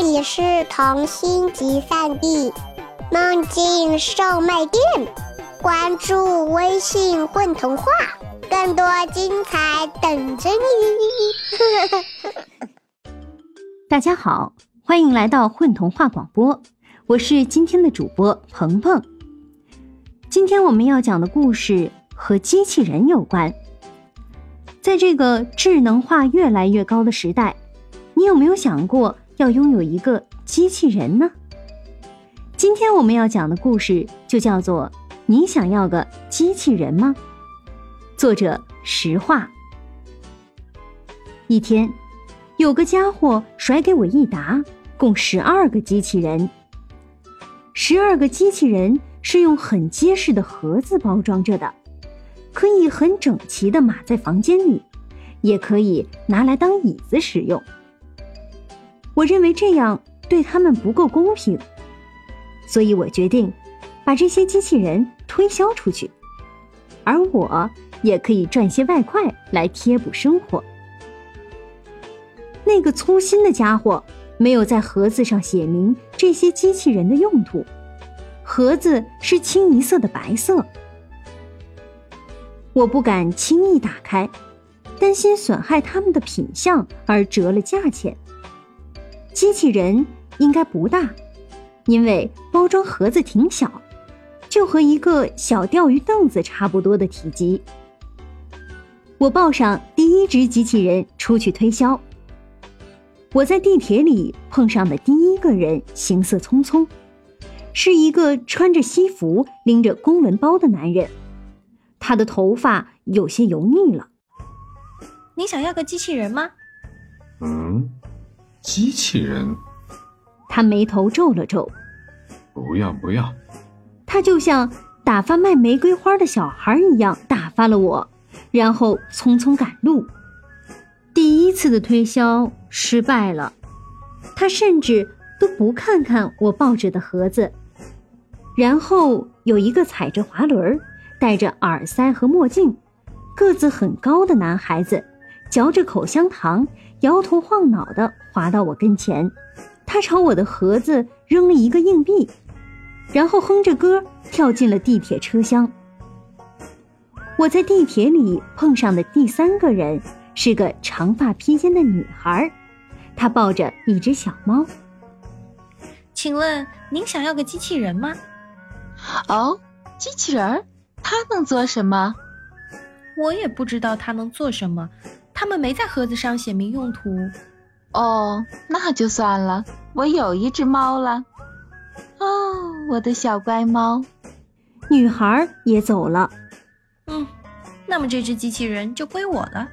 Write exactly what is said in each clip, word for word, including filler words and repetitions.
这里是童心集散地梦境售卖店，关注微信混童话，更多精彩等着你。大家好，欢迎来到混童话广播，我是今天的主播鹏鹏。今天我们要讲的故事和机器人有关。在这个智能化越来越高的时代，你有没有想过要拥有一个机器人呢？今天我们要讲的故事就叫做你想要个机器人吗？作者石化。一天，有个家伙甩给我一沓共十二个机器人。十二个机器人是用很结实的盒子包装着的，可以很整齐地码在房间里，也可以拿来当椅子使用。我认为这样对他们不够公平，所以我决定把这些机器人推销出去，而我也可以赚些外快来贴补生活。那个粗心的家伙没有在盒子上写明这些机器人的用途，盒子是清一色的白色。我不敢轻易打开，担心损害他们的品相而折了价钱。机器人应该不大，因为包装盒子挺小，就和一个小钓鱼凳子差不多的体积。我抱上第一只机器人出去推销。我在地铁里碰上的第一个人行色匆匆，是一个穿着西服拎着公文包的男人。他的头发有些油腻了。你想要个机器人吗？嗯，机器人？他眉头皱了皱。不要不要。他就像打发卖玫瑰花的小孩一样打发了我，然后匆匆赶路。第一次的推销失败了，他甚至都不看看我抱着的盒子。然后有一个踩着滑轮，戴着耳塞和墨镜，个子很高的男孩子嚼着口香糖，摇头晃脑地滑到我跟前。他朝我的盒子扔了一个硬币，然后哼着歌跳进了地铁车厢。我在地铁里碰上的第三个人是个长发披肩的女孩，她抱着一只小猫。请问您想要个机器人吗？哦，机器人？他能做什么？我也不知道他能做什么，他们没在盒子上写明用途。哦，那就算了，我有一只猫了。哦，我的小乖猫。女孩也走了。嗯，那么这只机器人就归我了。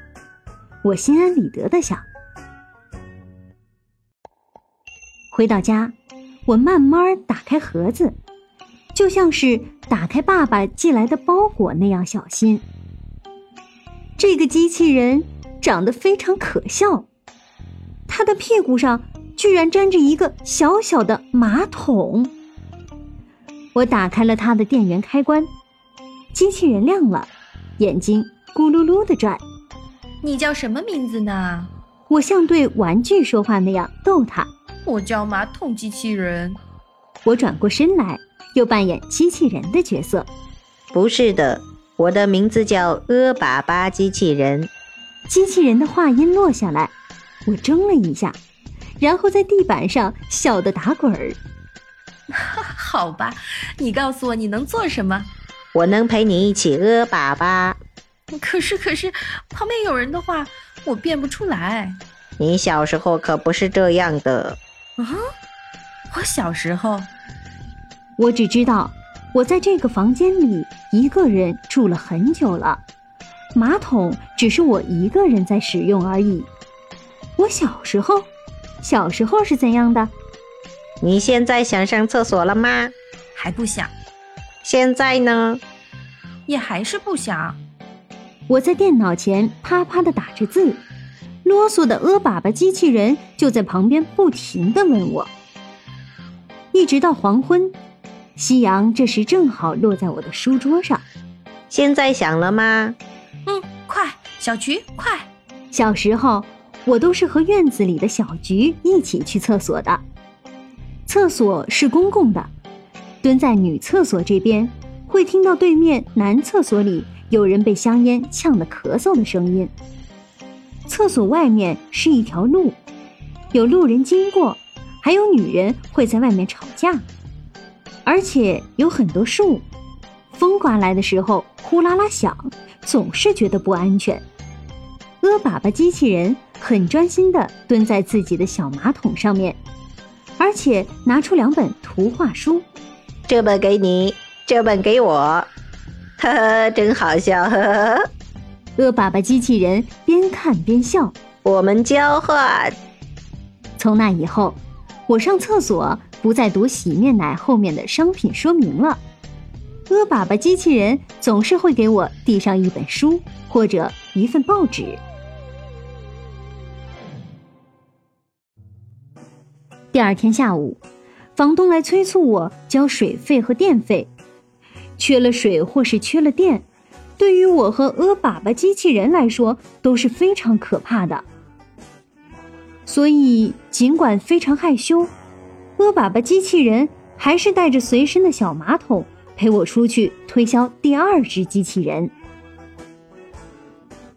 我心安理得地想。回到家，我慢慢打开盒子，就像是打开爸爸寄来的包裹那样小心。这个机器人长得非常可笑，它的屁股上居然沾着一个小小的马桶。我打开了它的电源开关，机器人亮了，眼睛咕噜噜地转。你叫什么名字呢？我像对玩具说话那样逗它。我叫马桶机器人。我转过身来，又扮演机器人的角色。不是的，我的名字叫阿爸爸机器人。机器人的话音落下来，我怔了一下，然后在地板上笑得打滚儿。好吧，你告诉我你能做什么？我能陪你一起阿爸爸。可是可是旁边有人的话我变不出来。你小时候可不是这样的。啊，我小时候？我只知道我在这个房间里一个人住了很久了，马桶只是我一个人在使用而已。我小时候小时候是怎样的？你现在想上厕所了吗？还不想。现在呢？也还是不想。我在电脑前啪啪地打着字，啰嗦的阿粑粑机器人就在旁边不停地问我，一直到黄昏。夕阳这时正好落在我的书桌上。现在想了吗？嗯，快，小菊，快！小时候，我都是和院子里的小菊一起去厕所的。厕所是公共的，蹲在女厕所这边，会听到对面男厕所里有人被香烟呛得咳嗽的声音。厕所外面是一条路，有路人经过，还有女人会在外面吵架，而且有很多树，风刮来的时候呼啦啦响，总是觉得不安全。鹅粑粑机器人很专心地蹲在自己的小马桶上面，而且拿出两本图画书，这本给你，这本给我，呵呵，真好笑，呵呵。鹅粑粑机器人边看边笑，我们交换。从那以后，我上厕所不再读洗面奶后面的商品说明了。鹅粑粑机器人总是会给我递上一本书或者一份报纸。第二天下午，房东来催促我交水费和电费。缺了水或是缺了电，对于我和鹅粑粑机器人来说都是非常可怕的。所以尽管非常害羞，鹅粑粑机器人还是带着随身的小马桶陪我出去推销第二只机器人。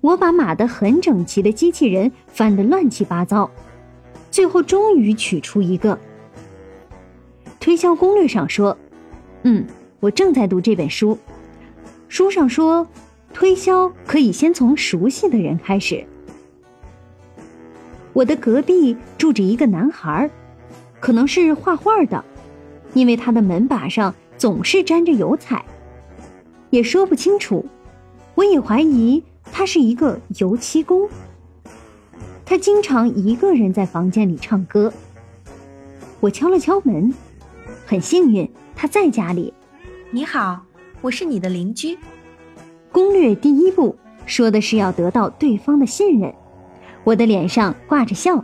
我把码得很整齐的机器人翻得乱七八糟，最后终于取出一个。推销攻略上说，嗯，我正在读这本书。书上说，推销可以先从熟悉的人开始。我的隔壁住着一个男孩，可能是画画的，因为他的门把上总是沾着油彩，也说不清楚，我也怀疑他是一个油漆工。他经常一个人在房间里唱歌。我敲了敲门，很幸运，他在家里。你好，我是你的邻居。攻略第一步说的是要得到对方的信任，我的脸上挂着笑。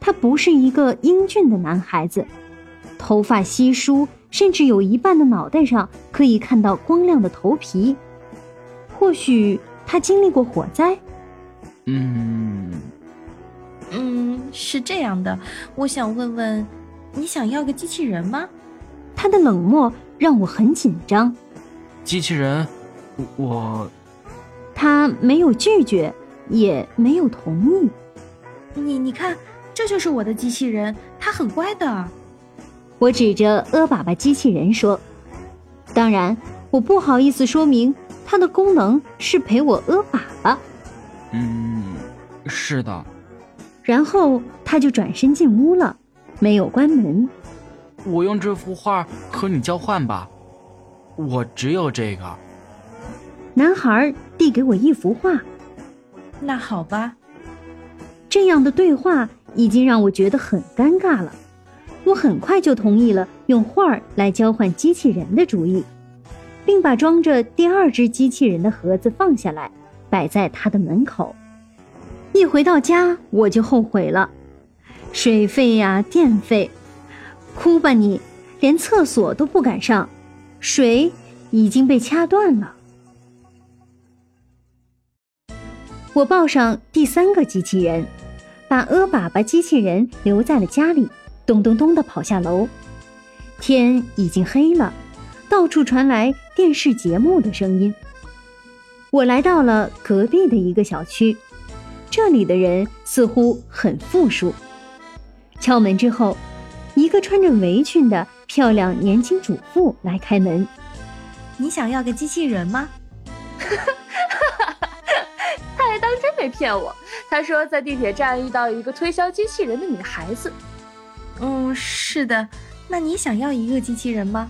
他不是一个英俊的男孩子，头发稀疏，甚至有一半的脑袋上可以看到光亮的头皮。或许他经历过火灾。嗯嗯，是这样的，我想问问，你想要个机器人吗？他的冷漠让我很紧张。机器人，我……他没有拒绝，也没有同意。你你看，这就是我的机器人，他很乖的。我指着鹅粑粑机器人说，当然，我不好意思说明它的功能是陪我鹅粑粑。嗯，是的。然后他就转身进屋了，没有关门。我用这幅画和你交换吧，我只有这个。男孩递给我一幅画。那好吧。这样的对话已经让我觉得很尴尬了。我很快就同意了用画来交换机器人的主意，并把装着第二只机器人的盒子放下来，摆在他的门口。一回到家，我就后悔了，水费呀、啊、电费，哭吧你，连厕所都不敢上，水已经被掐断了。我抱上第三个机器人，把鹅粑粑机器人留在了家里。咚咚咚地跑下楼，天已经黑了，到处传来电视节目的声音。我来到了隔壁的一个小区，这里的人似乎很富庶。敲门之后，一个穿着围裙的漂亮年轻主妇来开门。你想要个机器人吗？他还当真没骗我，他说在地铁站遇到一个推销机器人的女孩子。嗯，是的。那你想要一个机器人吗？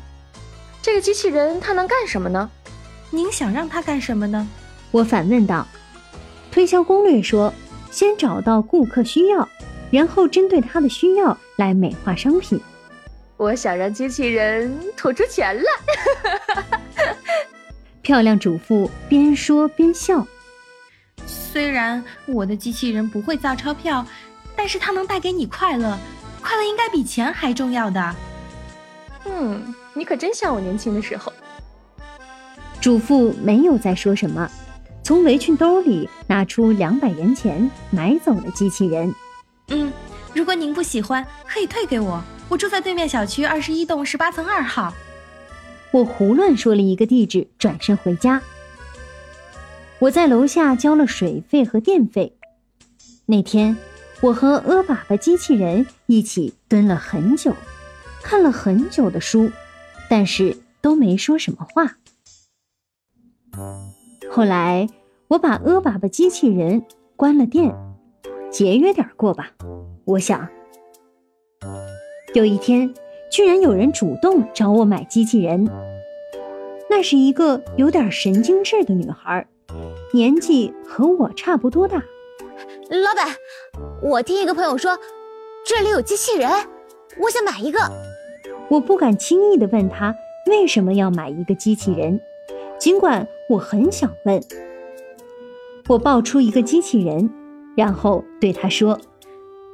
这个机器人它能干什么呢？您想让它干什么呢？我反问道。推销攻略说，先找到顾客需要，然后针对他的需要来美化商品。我想让机器人吐出钱来。漂亮主妇边说边笑。虽然我的机器人不会造钞票，但是它能带给你快乐，快乐应该比钱还重要的。嗯，你可真像我年轻的时候。主妇没有再说什么，从围裙兜里拿出两百元钱买走了机器人。嗯，如果您不喜欢，可以退给我。我住在对面小区二十一栋十八层二号。我胡乱说了一个地址，转身回家。我在楼下交了水费和电费。那天，我和鹅爸爸机器人一起蹲了很久，看了很久的书，但是都没说什么话。后来，我把鹅爸爸机器人关了电，节约点过吧，我想。有一天，居然有人主动找我买机器人。那是一个有点神经质的女孩，年纪和我差不多大。老板，我听一个朋友说，这里有机器人，我想买一个。我不敢轻易地问她为什么要买一个机器人，尽管我很想问。我抱出一个机器人，然后对她说，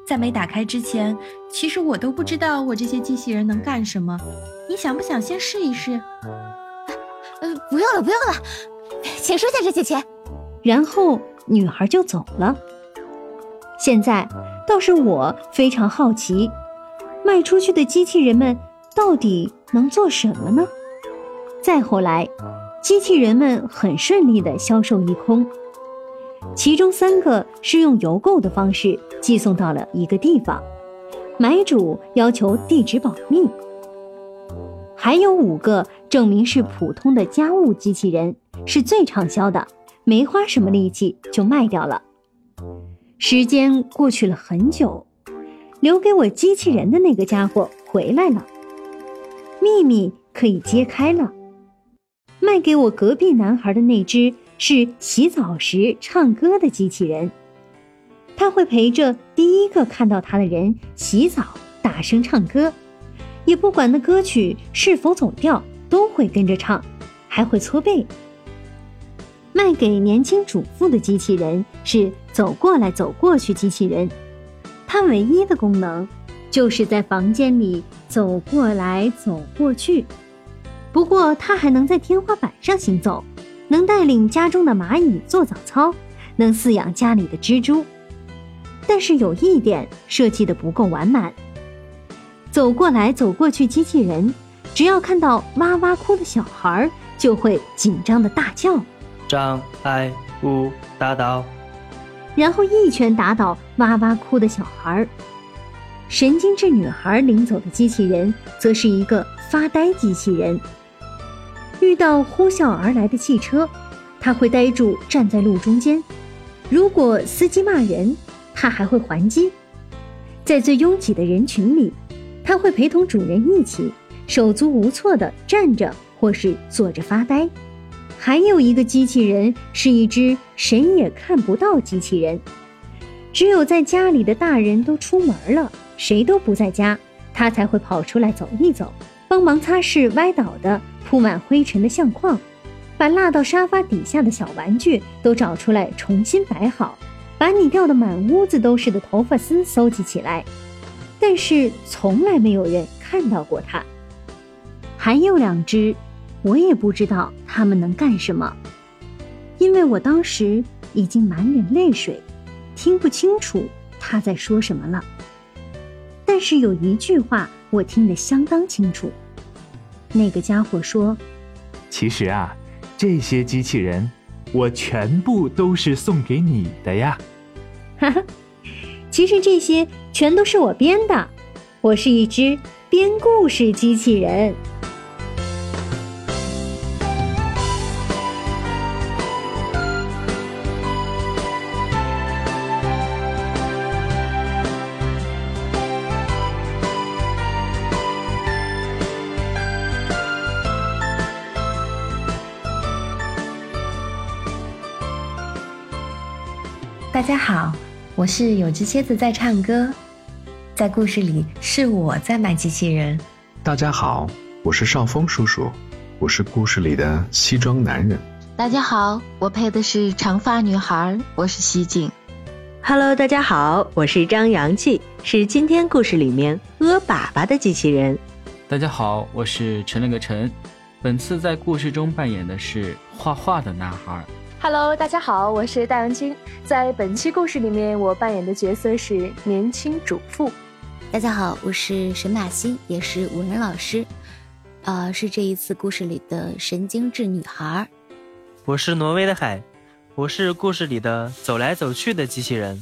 在没打开之前，其实我都不知道我这些机器人能干什么，你想不想先试一试？呃，不用了不用了，请收下这些钱。然后女孩就走了。现在倒是我非常好奇，卖出去的机器人们到底能做什么呢？再后来，机器人们很顺利地销售一空，其中三个是用邮购的方式寄送到了一个地方，买主要求地址保密。还有五个证明是普通的家务机器人，是最畅销的，没花什么力气就卖掉了。时间过去了很久，留给我机器人的那个家伙回来了，秘密可以揭开了。卖给我隔壁男孩的那只是洗澡时唱歌的机器人，他会陪着第一个看到他的人洗澡，大声唱歌，也不管那歌曲是否走调，都会跟着唱，还会搓背。卖给年轻主妇的机器人是走过来走过去机器人，它唯一的功能就是在房间里走过来走过去。不过它还能在天花板上行走，能带领家中的蚂蚁做早操，能饲养家里的蜘蛛。但是有一点设计的不够完满，走过来走过去机器人只要看到哇哇哭的小孩就会紧张的大叫，张爱乌打倒，然后一拳打倒哇哇哭的小孩。神经质女孩领走的机器人则是一个发呆机器人，遇到呼啸而来的汽车，她会呆住站在路中间，如果司机骂人，她还会还击。在最拥挤的人群里，她会陪同主人一起手足无措地站着或是坐着发呆。还有一个机器人是一只谁也看不到机器人，只有在家里的大人都出门了，谁都不在家，他才会跑出来走一走，帮忙擦拭歪倒的铺满灰尘的相框，把落到沙发底下的小玩具都找出来重新摆好，把你掉的满屋子都是的头发丝搜集起来，但是从来没有人看到过他。还有两只我也不知道他们能干什么，因为我当时已经满脸泪水，听不清楚他在说什么了。但是有一句话我听得相当清楚，那个家伙说，其实啊，这些机器人我全部都是送给你的呀。哈哈，其实这些全都是我编的，我是一只编故事机器人。大家好，我是有只蝎子在唱歌，在故事里是我在卖机器人。大家好，我是少峰叔叔，我是故事里的西装男人。大家好，我配的是长发女孩，我是西景。Hello， 大家好，我是张阳气，是今天故事里面鹅爸爸的机器人。大家好，我是陈了个陈，本次在故事中扮演的是画画的男孩。Hello， 大家好，我是大杨君，在本期故事里面，我扮演的角色是年轻主妇。大家好，我是沈马西，也是五人老师，呃，是这一次故事里的神经质女孩。我是挪威的海，我是故事里的走来走去的机器人。